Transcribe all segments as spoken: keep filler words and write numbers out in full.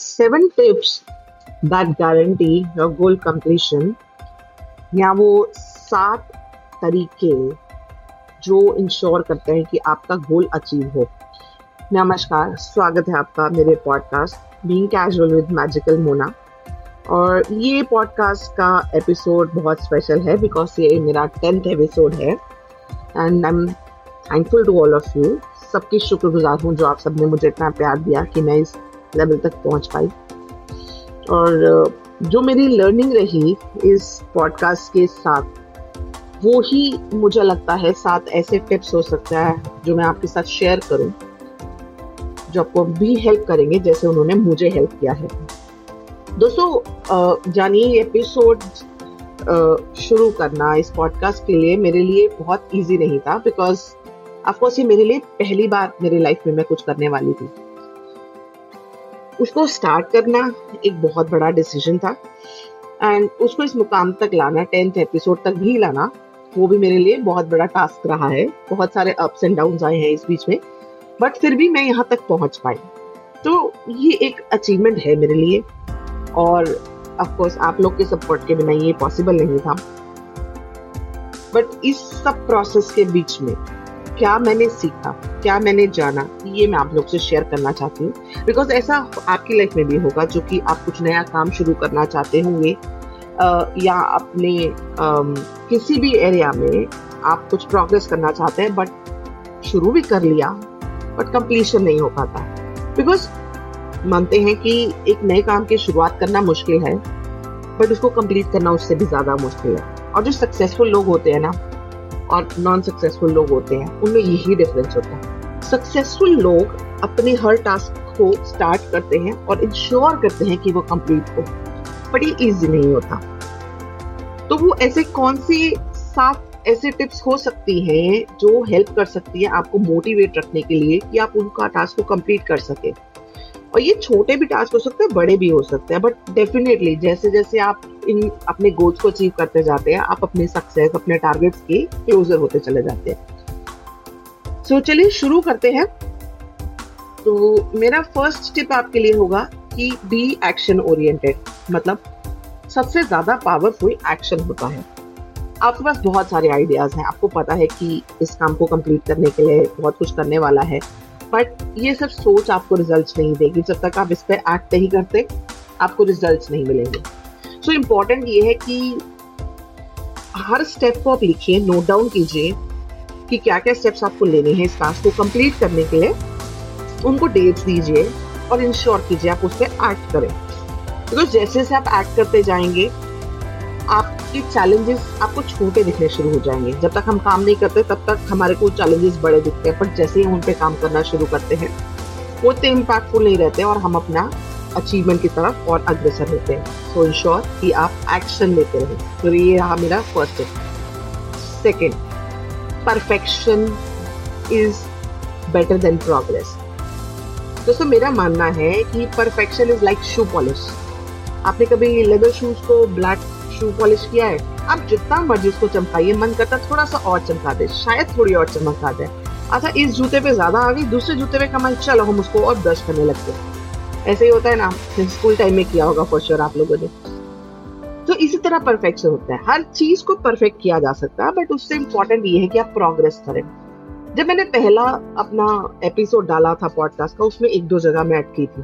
Seven tips that guarantee your goal completion, या वो सात तरीके जो इंश्योर करते हैं कि आपका गोल अचीव हो। नमस्कार, स्वागत है आपका मेरे podcast being casual with magical Mona. और ये पॉडकास्ट का एपिसोड बहुत स्पेशल है बिकॉज ये मेरा टेंथ एपिसोड है and I am thankful to all of you. सबकी शुक्रगुजार हूँ जो आप सबने मुझे इतना प्यार दिया कि मैं इस लेवल तक पहुँच पाई। और जो मेरी लर्निंग रही इस पॉडकास्ट के साथ, वो ही मुझे लगता है सात ऐसे टिप्स हो सकता है जो मैं आपके साथ शेयर करूँ, जो आपको भी हेल्प करेंगे जैसे उन्होंने मुझे हेल्प किया है। दोस्तों, जानिए एपिसोड शुरू करना इस पॉडकास्ट के लिए मेरे लिए बहुत इजी नहीं था बिकॉज ऑफकोर्स ये मेरे लिए पहली बार मेरी लाइफ में मैं कुछ करने वाली थी। उसको स्टार्ट करना एक बहुत बड़ा डिसीजन था एंड उसको इस मुकाम तक लाना, टेंथ एपिसोड तक भी लाना, वो भी मेरे लिए बहुत बड़ा टास्क रहा है। बहुत सारे अप्स एंड डाउन्स आए हैं इस बीच में, बट फिर भी मैं यहाँ तक पहुँच पाई, तो ये एक अचीवमेंट है मेरे लिए। और ऑफ कोर्स आप लोग के सपोर्ट के बिना ये पॉसिबल नहीं था। बट इस सब प्रोसेस के बीच में क्या मैंने सीखा, क्या मैंने जाना, ये मैं आप लोग से शेयर करना चाहती हूँ बिकॉज ऐसा आपकी लाइफ में भी होगा जो कि आप कुछ नया काम शुरू करना चाहते होंगे या अपने किसी भी एरिया में आप कुछ प्रोग्रेस करना चाहते हैं, बट शुरू भी कर लिया बट कंप्लीशन नहीं हो पाता। बिकॉज मानते हैं कि एक नए काम की शुरुआत करना मुश्किल है बट उसको कंप्लीट करना उससे भी ज़्यादा मुश्किल है। और जो सक्सेसफुल लोग होते हैं ना और नॉन सक्सेसफुल लोग होते हैं, उनमें यही डिफरेंस होता है। सक्सेसफुल लोग अपने हर टास्क को स्टार्ट करते हैं और इंश्योर करते हैं कि वो कंप्लीट हो, बट ये ईजी नहीं होता। तो वो ऐसे कौन से सात ऐसे टिप्स हो सकती हैं जो हेल्प कर सकती है आपको मोटिवेट रखने के लिए कि आप उनका टास्क को कंप्लीट कर सकें। और ये छोटे भी टास्क हो सकते हैं, बड़े भी हो सकते हैं, बट डेफिनेटली जैसे जैसे आप इन अपने गोल्स को अचीव करते जाते हैं, आप अपने सक्सेस, अपने टारगेट्स के क्लोजर होते चले जाते हैं। सो चलिए शुरू करते हैं। तो मेरा फर्स्ट टिप आपके लिए होगा कि बी एक्शन ओरिएंटेड, मतलब सबसे ज़्यादा पावरफुल एक्शन होता है। आपके पास बहुत सारे आइडियाज़ हैं, आपको पता है कि इस काम को कंप्लीट करने के लिए बहुत कुछ करने वाला है, बट ये सब सोच आपको रिजल्ट्स नहीं देगी। जब तक आप इस पर एक्ट नहीं करते आपको रिजल्ट्स नहीं मिलेंगे। सो इम्पॉर्टेंट ये है कि हर स्टेप को आप लिखिए, नोट डाउन कीजिए कि क्या क्या स्टेप्स आपको लेने हैं इस टास्क को कंप्लीट करने के लिए। उनको डेट्स दीजिए और इंश्योर कीजिए आप उस पर एक्ट करें, बिकॉज तो जैसे जैसे आप एक्ट करते जाएंगे आपके चैलेंजेस आपको छोटे दिखने शुरू हो जाएंगे। जब तक हम काम नहीं करते तब तक हमारे को चैलेंजेस बड़े दिखते हैं, पर जैसे ही उन पे काम करना शुरू करते हैं वो इतने इम्पैक्टफुल नहीं रहते और हम अपना अचीवमेंट की तरफ और अग्रसर होते हैं। सो इंश्योर कि आप एक्शन लेते रहें। तो ये रहा मेरा first tip. Second, perfection is better than progress. दोस्तों, मेरा मानना है कि perfection is like shoe polish. आपने कभी लेदर शूज को ब्लैक शू पॉलिश किया है? आप जितना मर्जी उसको चमकाइए, मन करता थोड़ा सा और चमका दे, शायद थोड़ी और चमक आ जाए। अच्छा, इस जूते पे ज्यादा आ गई, दूसरे जूते पे कमाल, चलो हम उसको और ब्रश करने लगते हैं। ऐसे ही होता है ना, स्कूल टाइम में किया होगा फॉर श्योर आप लोगों ने। तो इसी तरह परफेक्शन होता है, हर चीज को परफेक्ट किया जा सकता है, बट उससे इम्पोर्टेंट ये है कि आप प्रोग्रेस करें। जब मैंने पहला अपना एपिसोड डाला था पॉडकास्ट का, उसमें एक दो जगह मैं अटकी थी,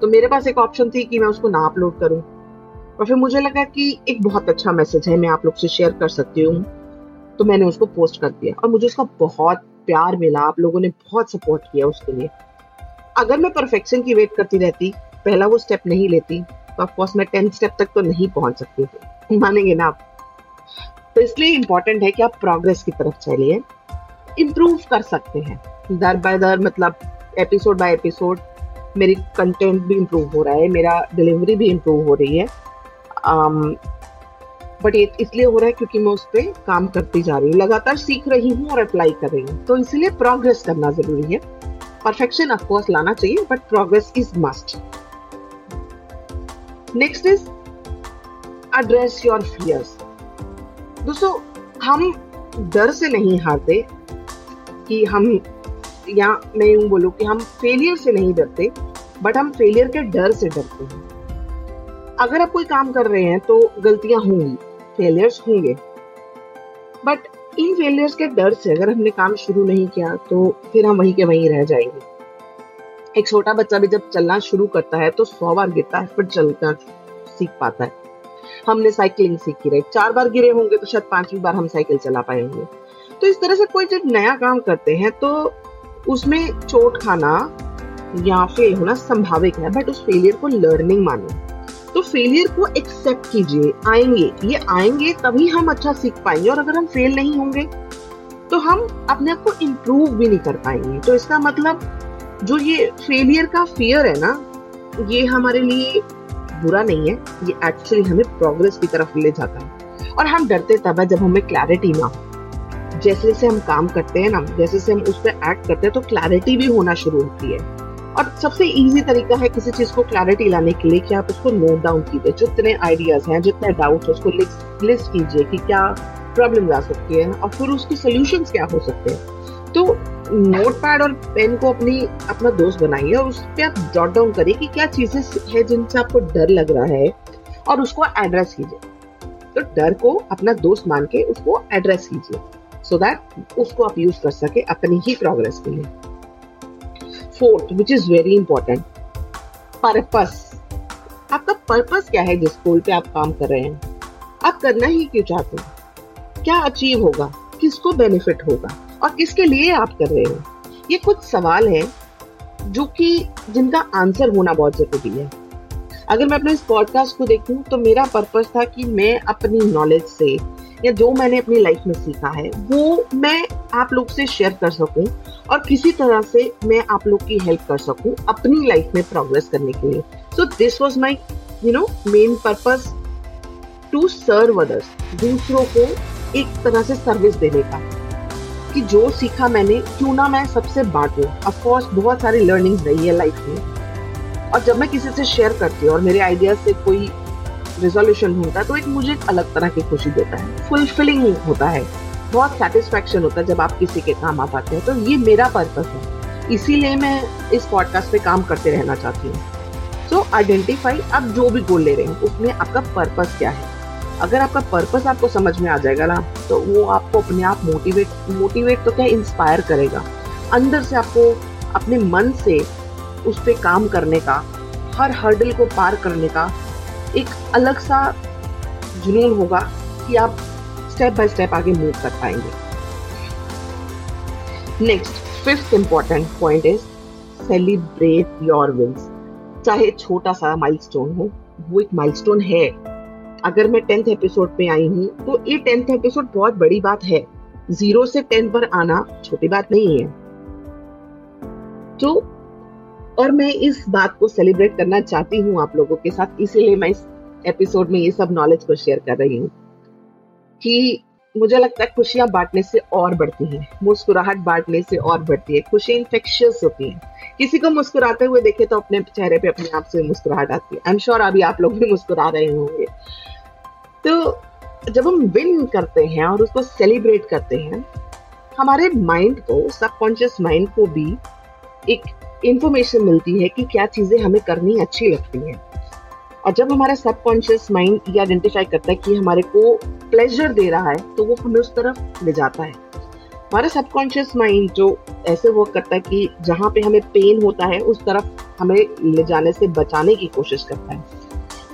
तो मेरे पास एक ऑप्शन थी कि मैं उसको ना अपलोड करूं। और फिर मुझे लगा कि एक बहुत अच्छा मैसेज है, मैं आप लोग से शेयर कर सकती हूँ, तो मैंने उसको पोस्ट कर दिया और मुझे उसका बहुत प्यार मिला। आप लोगों ने बहुत सपोर्ट किया उसके लिए। अगर मैं परफेक्शन की वेट करती रहती, पहला वो स्टेप नहीं लेती, तो ऑफकोर्स मैं टेंथ स्टेप तक तो नहीं पहुँच सकती थी, मानेंगे ना आप। तो इसलिए इम्पॉर्टेंट है कि आप प्रोग्रेस की तरफ चलिए, इम्प्रूव कर सकते हैं दर बाय दर, मतलब एपिसोड बाय एपिसोड। मेरी कंटेंट भी इम्प्रूव हो रहा है, मेरा डिलीवरी भी इम्प्रूव हो रही है, बट ये इसलिए हो रहा है क्योंकि मैं उस पर काम करती जा रही हूँ, लगातार सीख रही हूँ और अप्लाई कर रही हूँ। तो इसलिए प्रोग्रेस करना ज़रूरी है। परफेक्शन ऑफकोर्स लाना चाहिए, but progress is must. Next is address your fears. दोस्तों, हम डर से नहीं हारते कि हम, या मैं यूँ बोलूँ कि हम फेलियर से नहीं डरते, बट हम फेलियर के डर से डरते हैं। अगर आप कोई काम कर रहे हैं तो गलतियां होंगी, फेलियर्स होंगे, बट इन फेलियर्स के डर से अगर हमने काम शुरू नहीं किया तो फिर हम वहीं के वहीं रह जाएंगे। एक छोटा बच्चा भी जब चलना शुरू करता है तो सौ बार गिरता है फिर चलना सीख पाता है। हमने साइकिलिंग सीखी रही, चार बार गिरे होंगे तो शायद पांचवी बार हम साइकिल चला पाएंगे। तो इस तरह से कोई जब नया काम करते हैं तो उसमें चोट खाना या फेल होना संभाविक है, बट उस फेलियर को लर्निंग मानो। तो फेलियर को एक्सेप्ट कीजिए, आएंगे, ये आएंगे तभी हम अच्छा सीख पाएंगे, और अगर हम फेल नहीं होंगे तो हम अपने आप को इम्प्रूव भी नहीं कर पाएंगे। तो इसका मतलब जो ये फेलियर का फियर है ना, ये हमारे लिए बुरा नहीं है, ये एक्चुअली हमें प्रोग्रेस की तरफ ले जाता है। और हम डरते तब है जब हमें क्लैरिटी ना हो। जैसे जैसे हम काम करते हैं ना, जैसे जैसे हम उस पर एक्ट करते हैं तो क्लैरिटी भी होना शुरू होती है। और सबसे इजी तरीका है किसी चीज को क्लैरिटी लाने के लिए कि आप उसको नोट डाउन कीजिए, जितने आइडियाज हैं, जितने डाउट है उसको लिस्ट कीजिए कि क्या प्रॉब्लम आ सकती है और फिर उसके सोल्यूशन क्या हो सकते हैं। तो नोट पैड और पेन को अपनी अपना दोस्त बनाइए और उस पर आप जॉट डाउन करिए कि क्या चीजें हैं जिनसे आपको डर लग रहा है और उसको एड्रेस कीजिए। तो डर को अपना दोस्त मान के उसको एड्रेस कीजिए सो दैट उसको आप यूज कर सके अपनी ही प्रोग्रेस के लिए। Fourth, which is very important, purpose. आपका पर्पस क्या है जिस गोल पे आप काम कर रहे हैं? आप करना ही क्यों चाहते हैं? क्या अचीव होगा? किसको बेनिफिट होगा और किसके लिए आप कर रहे हो? ये कुछ सवाल हैं जो कि जिनका आंसर होना बहुत जरूरी है। अगर मैं अपने इस पॉडकास्ट को देखूं तो मेरा पर्पस था कि मैं अपनी नॉलेज से या जो मैंने अपनी लाइफ में सीखा है वो मैं आप लोग से शेयर कर सकूं और किसी तरह से मैं आप लोग की हेल्प कर सकूं अपनी लाइफ में प्रोग्रेस करने के लिए। So this was my you know main purpose, to serve others, दूसरों को एक तरह से सर्विस देने का कि जो सीखा मैंने क्यों ना मैं सबसे बांटूं। ऑफ कोर्स बहुत सारी लर्निंग्स रही है लाइफ में और जब मैं किसी से शेयर करती हूँ और मेरे आइडियाज से कोई रिजोल्यूशन होता है तो एक मुझे एक अलग तरह की खुशी देता है, फुलफिलिंग होता है, बहुत सेटिस्फेक्शन होता है जब आप किसी के काम आ पाते हैं। तो ये मेरा पर्पस है, इसीलिए मैं इस पॉडकास्ट पे काम करते रहना चाहती हूँ। सो आइडेंटिफाई, आप जो भी गोल ले रहे हैं उसमें आपका पर्पस क्या है। अगर आपका पर्पस आपको समझ में आ जाएगा ना तो वो आपको अपने आप मोटिवेट मोटिवेट तो क्या इंस्पायर करेगा, अंदर से आपको अपने मन से उस पर काम करने का, हर हर्डल को पार करने का एक अलग सा जुनून होगा कि आप स्टेप बाय स्टेप आगे मूव कर पाएंगे। Next, fifth important point is celebrate your wins. चाहे छोटा सा माइलस्टोन हो, वो एक माइलस्टोन है। अगर मैं टेंथ एपिसोड पे आई हूँ तो ये टेंथ एपिसोड बहुत बड़ी बात है। जीरो से टेन पर आना छोटी बात नहीं है। तो और मैं इस बात को सेलिब्रेट करना चाहती हूँ आप लोगों के साथ, इसीलिए मैं इस एपिसोड में ये सब नॉलेज को शेयर कर रही हूँ कि मुझे लगता है खुशियाँ बांटने से और बढ़ती हैं, मुस्कुराहट बांटने से और बढ़ती है। खुशियाँ इन्फेक्शियस होती हैं। किसी को मुस्कुराते हुए देखे तो अपने चेहरे पे अपने आप से मुस्कुराहट आती है। आई एम श्योर अभी आप लोग भी मुस्कुरा रहे होंगे। तो जब हम विन करते हैं और उसको सेलिब्रेट करते हैं, हमारे माइंड को, सबकॉन्शियस माइंड को भी एक इंफॉर्मेशन मिलती है कि क्या चीज़ें हमें करनी अच्छी लगती हैं। और जब हमारा सबकॉन्शियस माइंड ये आइडेंटिफाई करता है कि हमारे को प्लेजर दे रहा है तो वो हमें उस तरफ ले जाता है। हमारा सबकॉन्शियस माइंड जो ऐसे वर्क करता है कि जहाँ पे हमें पेन होता है उस तरफ हमें ले जाने से बचाने की कोशिश करता है।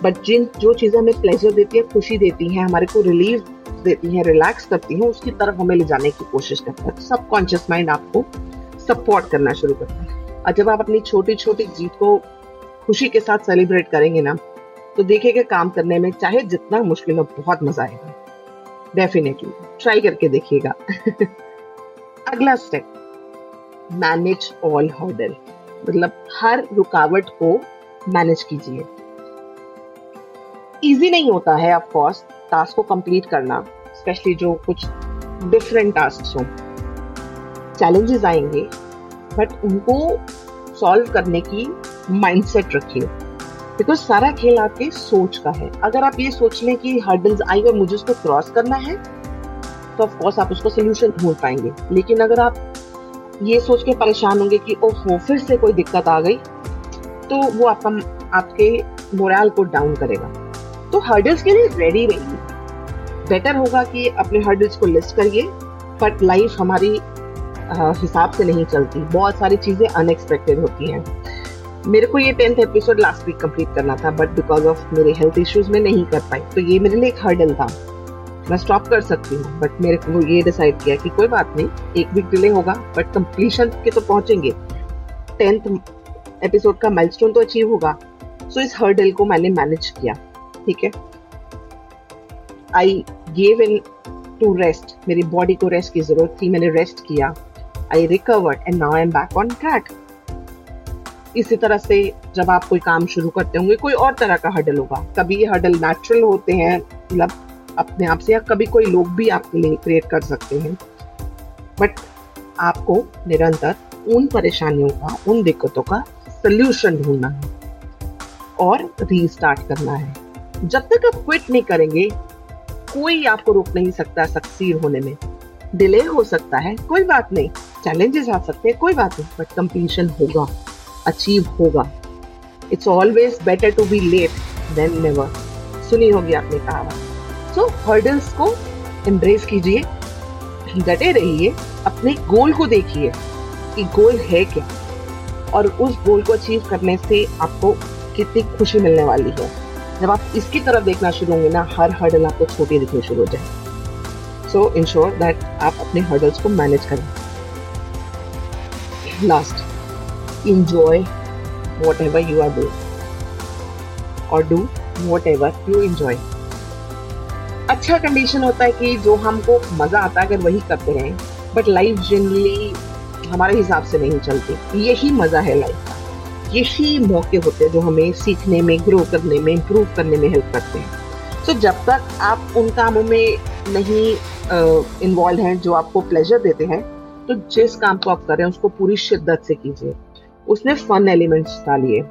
बट जिन जो चीज़ें हमें प्लेजर देती है, खुशी देती हैं, हमारे को रिलीफ देती हैं, रिलैक्स करती हैं, उसकी तरफ हमें ले जाने की कोशिश करता है। सबकॉन्शियस माइंड आपको सपोर्ट करना शुरू करता है। और जब आप अपनी छोटी छोटी जीत को खुशी के साथ सेलिब्रेट करेंगे ना तो देखिएगा काम करने में चाहे जितना मुश्किल हो बहुत मजा आएगा। डेफिनेटली ट्राई करके देखिएगा। अगला स्टेप, मैनेज ऑल हर्डल, मतलब हर रुकावट को मैनेज कीजिए। इजी नहीं होता है ऑफ कोर्स टास्क को कंप्लीट करना, स्पेशली जो कुछ डिफरेंट टास्क हो। चैलेंजेस आएंगे बट उनको सॉल्व करने की माइंडसेट रखिए, बिकॉज सारा खेल आपके सोच का है। अगर आप ये सोच लें कि हर्डल्स आई और मुझे उसको क्रॉस करना है तो ऑफ कोर्स आप उसको सोल्यूशन ढूंढ पाएंगे। लेकिन अगर आप ये सोच के परेशान होंगे कि ओह फिर से कोई दिक्कत आ गई तो वो आपका आपके मोरल को डाउन करेगा। तो हर्डल्स के लिए रेडी रहिए। बेटर होगा कि अपने हर्डल्स को लिस्ट करिए, बट लाइफ हमारी हिसाब से नहीं चलती, बहुत सारी चीज़ें अनएक्सपेक्टेड होती हैं। मेरे को ये tenth episode last week complete करना था, बट बिकॉज ऑफ मेरे हेल्थ इश्यूज में नहीं कर पाई। तो ये मेरे लिए एक हर्डल था, मैं स्टॉप कर सकती हूँ, बट मेरे को ये डिसाइड किया कि कोई बात नहीं, एक वीक डिले होगा बट कंप्लीशन के तो पहुँचेंगे, टेंथ एपिसोड का माइलस्टोन तो अचीव होगा। सो इस हर्डल को मैंने मैनेज किया, ठीक है। I gave in to rest, मेरी बॉडी को रेस्ट की जरूरत थी, मैंने रेस्ट किया, I recovered and now I am back on track. इसी तरह से जब आप कोई काम शुरू करते होंगे, कोई और तरह का हर्डल होगा, कभी ये हर्डल नेचुरल होते हैं मतलब अपने आप से, या कभी कोई लोग भी आपके लिए क्रिएट कर सकते हैं, बट आपको निरंतर उन परेशानियों का, उन दिक्कतों का सल्यूशन ढूंढना है और रीस्टार्ट करना है। जब तक आप क्विट नहीं करेंगे, कोई आपको रोक नहीं सकता सक्सीड होने में। डिले हो सकता है, कोई बात नहीं, चैलेंजेस आ सकते हैं, कोई बात नहीं, बट कंप्लीशन होगा, अचीव होगा। It's always better to be late than never, सुनी होगी आपने कहावत। सो हर्डल्स को एम्ब्रेस कीजिए, डटे रहिए, अपने गोल को देखिए कि गोल है क्या और उस गोल को अचीव करने से आपको कितनी खुशी मिलने वाली है। जब आप इसकी तरफ देखना शुरू होंगे ना, हर हर्डल आपको छोटी दिखने शुरू हो जाए। सो इंश्योर दैट आप अपने हर्डल्स को मैनेज करें। Last, enjoy whatever you are doing और do whatever you enjoy. अच्छा कंडीशन होता है कि जो हमको मज़ा आता है अगर वही करते रहें, बट लाइफ जनरली हमारे हिसाब से नहीं चलती। यही मज़ा है लाइफ का, यही मौके होते हैं जो हमें सीखने में, ग्रो करने में, इम्प्रूव करने में हेल्प करते हैं। सो so, जब तक आप उन कामों में नहीं इन्वॉल्व uh, हैं जो आपको प्लेजर देते हैं, तो जिस काम को आप कर रहे हैं उसको पूरी शिद्दत से कीजिए, उसमें फन एलिमेंट्स डालिए।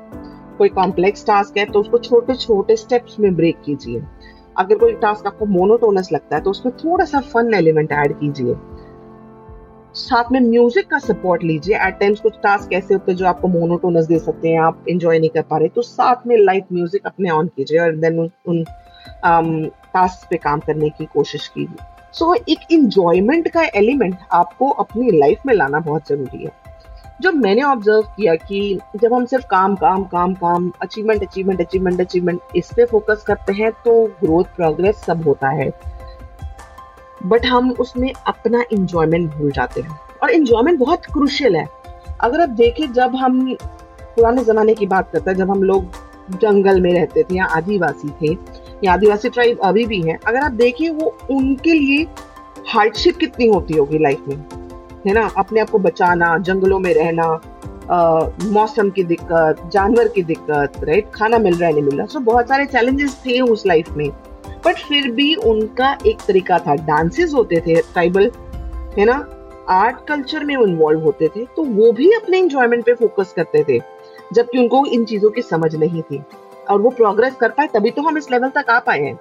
कोई कॉम्प्लेक्स टास्क है तो उसको छोटे छोटे स्टेप्स में ब्रेक कीजिए। अगर कोई टास्क आपको मोनोटोनस लगता है तो उसमें थोड़ा सा फन एलिमेंट ऐड कीजिए। साथ में म्यूजिक का सपोर्ट लीजिए। एट टाइम्स कुछ टास्क ऐसे होते हैं जो आपको मोनोटोनस दे सकते हैं, आप एंजॉय नहीं कर पा रहे, तो साथ में लाइट म्यूजिक अपने ऑन कीजिए और देन उन टास्क पे काम करने की कोशिश कीजिए। सो एक इंजॉयमेंट का एलिमेंट आपको अपनी लाइफ में लाना बहुत ज़रूरी है। जो मैंने ऑब्जर्व किया कि जब हम सिर्फ काम काम काम काम अचीवमेंट अचीवमेंट अचीवमेंट अचीवमेंट इस पर फोकस करते हैं, तो ग्रोथ, प्रोग्रेस सब होता है, बट हम उसमें अपना इंजॉयमेंट भूल जाते हैं। और इंजॉयमेंट बहुत क्रूशियल है। अगर आप देखें, जब हम पुराने ज़माने की बात करते हैं, जब हम लोग जंगल में रहते थे या आदिवासी थे या आदिवासी ट्राइब अभी भी हैं, अगर आप देखें वो उनके लिए हार्डशिप कितनी होती होगी लाइफ में, है ना। अपने आप को बचाना, जंगलों में रहना, आ, मौसम की दिक्कत, जानवर की दिक्कत, राइट, खाना मिल रहा है नहीं मिल रहा, सो बहुत सारे चैलेंजेस थे उस लाइफ में। बट फिर भी उनका एक तरीका था, डांसेस होते थे ट्राइबल, है ना, आर्ट कल्चर में इन्वॉल्व होते थे, तो वो भी अपने एंजॉयमेंट पे फोकस करते थे, जबकि उनको इन चीज़ों की समझ नहीं थी और वो प्रोग्रेस कर पाए। तभी तो हम इस लेवल तक आ पाए हैं,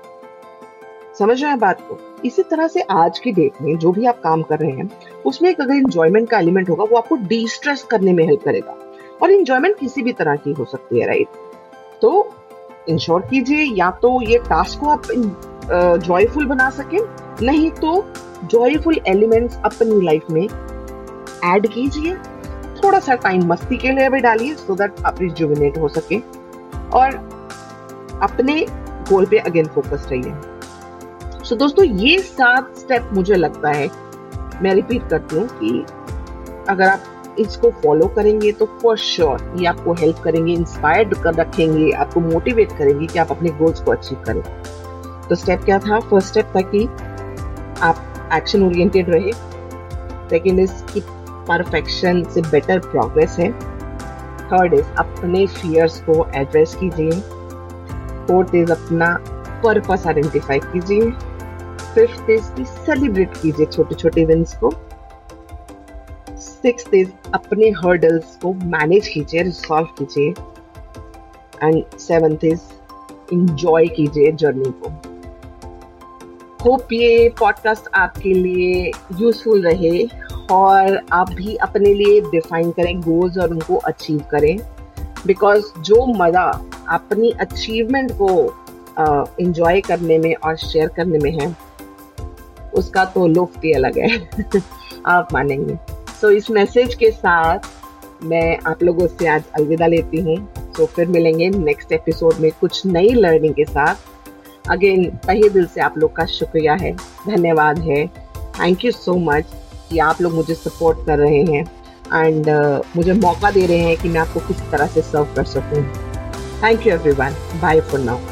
समझ रहे हैं बात को। इसी तरह से आज की डेट में जो भी आप काम कर रहे हैं उसमें एक अगर इंजॉयमेंट का एलिमेंट होगा, वो आपको डी स्ट्रेस करने में हेल्प करेगा। और इंजॉयमेंट किसी भी तरह की हो सकती है, राइट। तो इंश्योर कीजिए, या तो ये टास्क को आप जॉयफुल बना सकें, नहीं तो जॉयफुल एलिमेंट्स अपनी लाइफ में ऐड कीजिए। थोड़ा सा टाइम मस्ती के लिए भी डालिए, सो दैट आप रिजुविनेट हो सके और अपने गोल पे अगेन फोकस रहिए। सो so, दोस्तों, ये सात स्टेप मुझे लगता है, मैं रिपीट करती हूँ कि अगर आप इसको फॉलो करेंगे तो फॉर श्योर ये आपको हेल्प करेंगे, इंस्पायर्ड कर रखेंगे, आपको मोटिवेट करेंगे कि आप अपने गोल्स को अचीव करें। तो स्टेप क्या था? फर्स्ट स्टेप था कि आप एक्शन ओरिएंटेड रहे। सेकेंड इज कि परफेक्शन से बेटर प्रोग्रेस है। थर्ड इज अपने फियर्स को एड्रेस कीजिए। फोर्थ इज अपना पर्पस आइडेंटिफाई कीजिए। फिफ्थ इज कि सेलिब्रेट कीजिए छोटे छोटे विन्स को। सिक्स्थ इज अपने हर्डल्स को मैनेज कीजिए, रिसॉल्व कीजिए। एंड सेवंथ इज इंजॉय कीजिए जर्नी को। होप ये पॉडकास्ट आपके लिए यूजफुल रहे और आप भी अपने लिए डिफाइन करें गोल्स और उनको अचीव करें। बिकॉज जो मज़ा अपनी अचीवमेंट को इंजॉय uh, करने में और शेयर करने में है उसका तो लुफ्त ही अलग है आप मानेंगे। सो so, इस मैसेज के साथ मैं आप लोगों से आज अलविदा लेती हूँ। सो so, फिर मिलेंगे नेक्स्ट एपिसोड में कुछ नई लर्निंग के साथ। अगेन तहे दिल से आप लोग का शुक्रिया है, धन्यवाद है, थैंक यू सो मच कि आप लोग मुझे सपोर्ट कर रहे हैं एंड uh, मुझे मौका दे रहे हैं कि मैं आपको किस तरह से सर्व कर सकूँ। Thank you everyone, bye for now.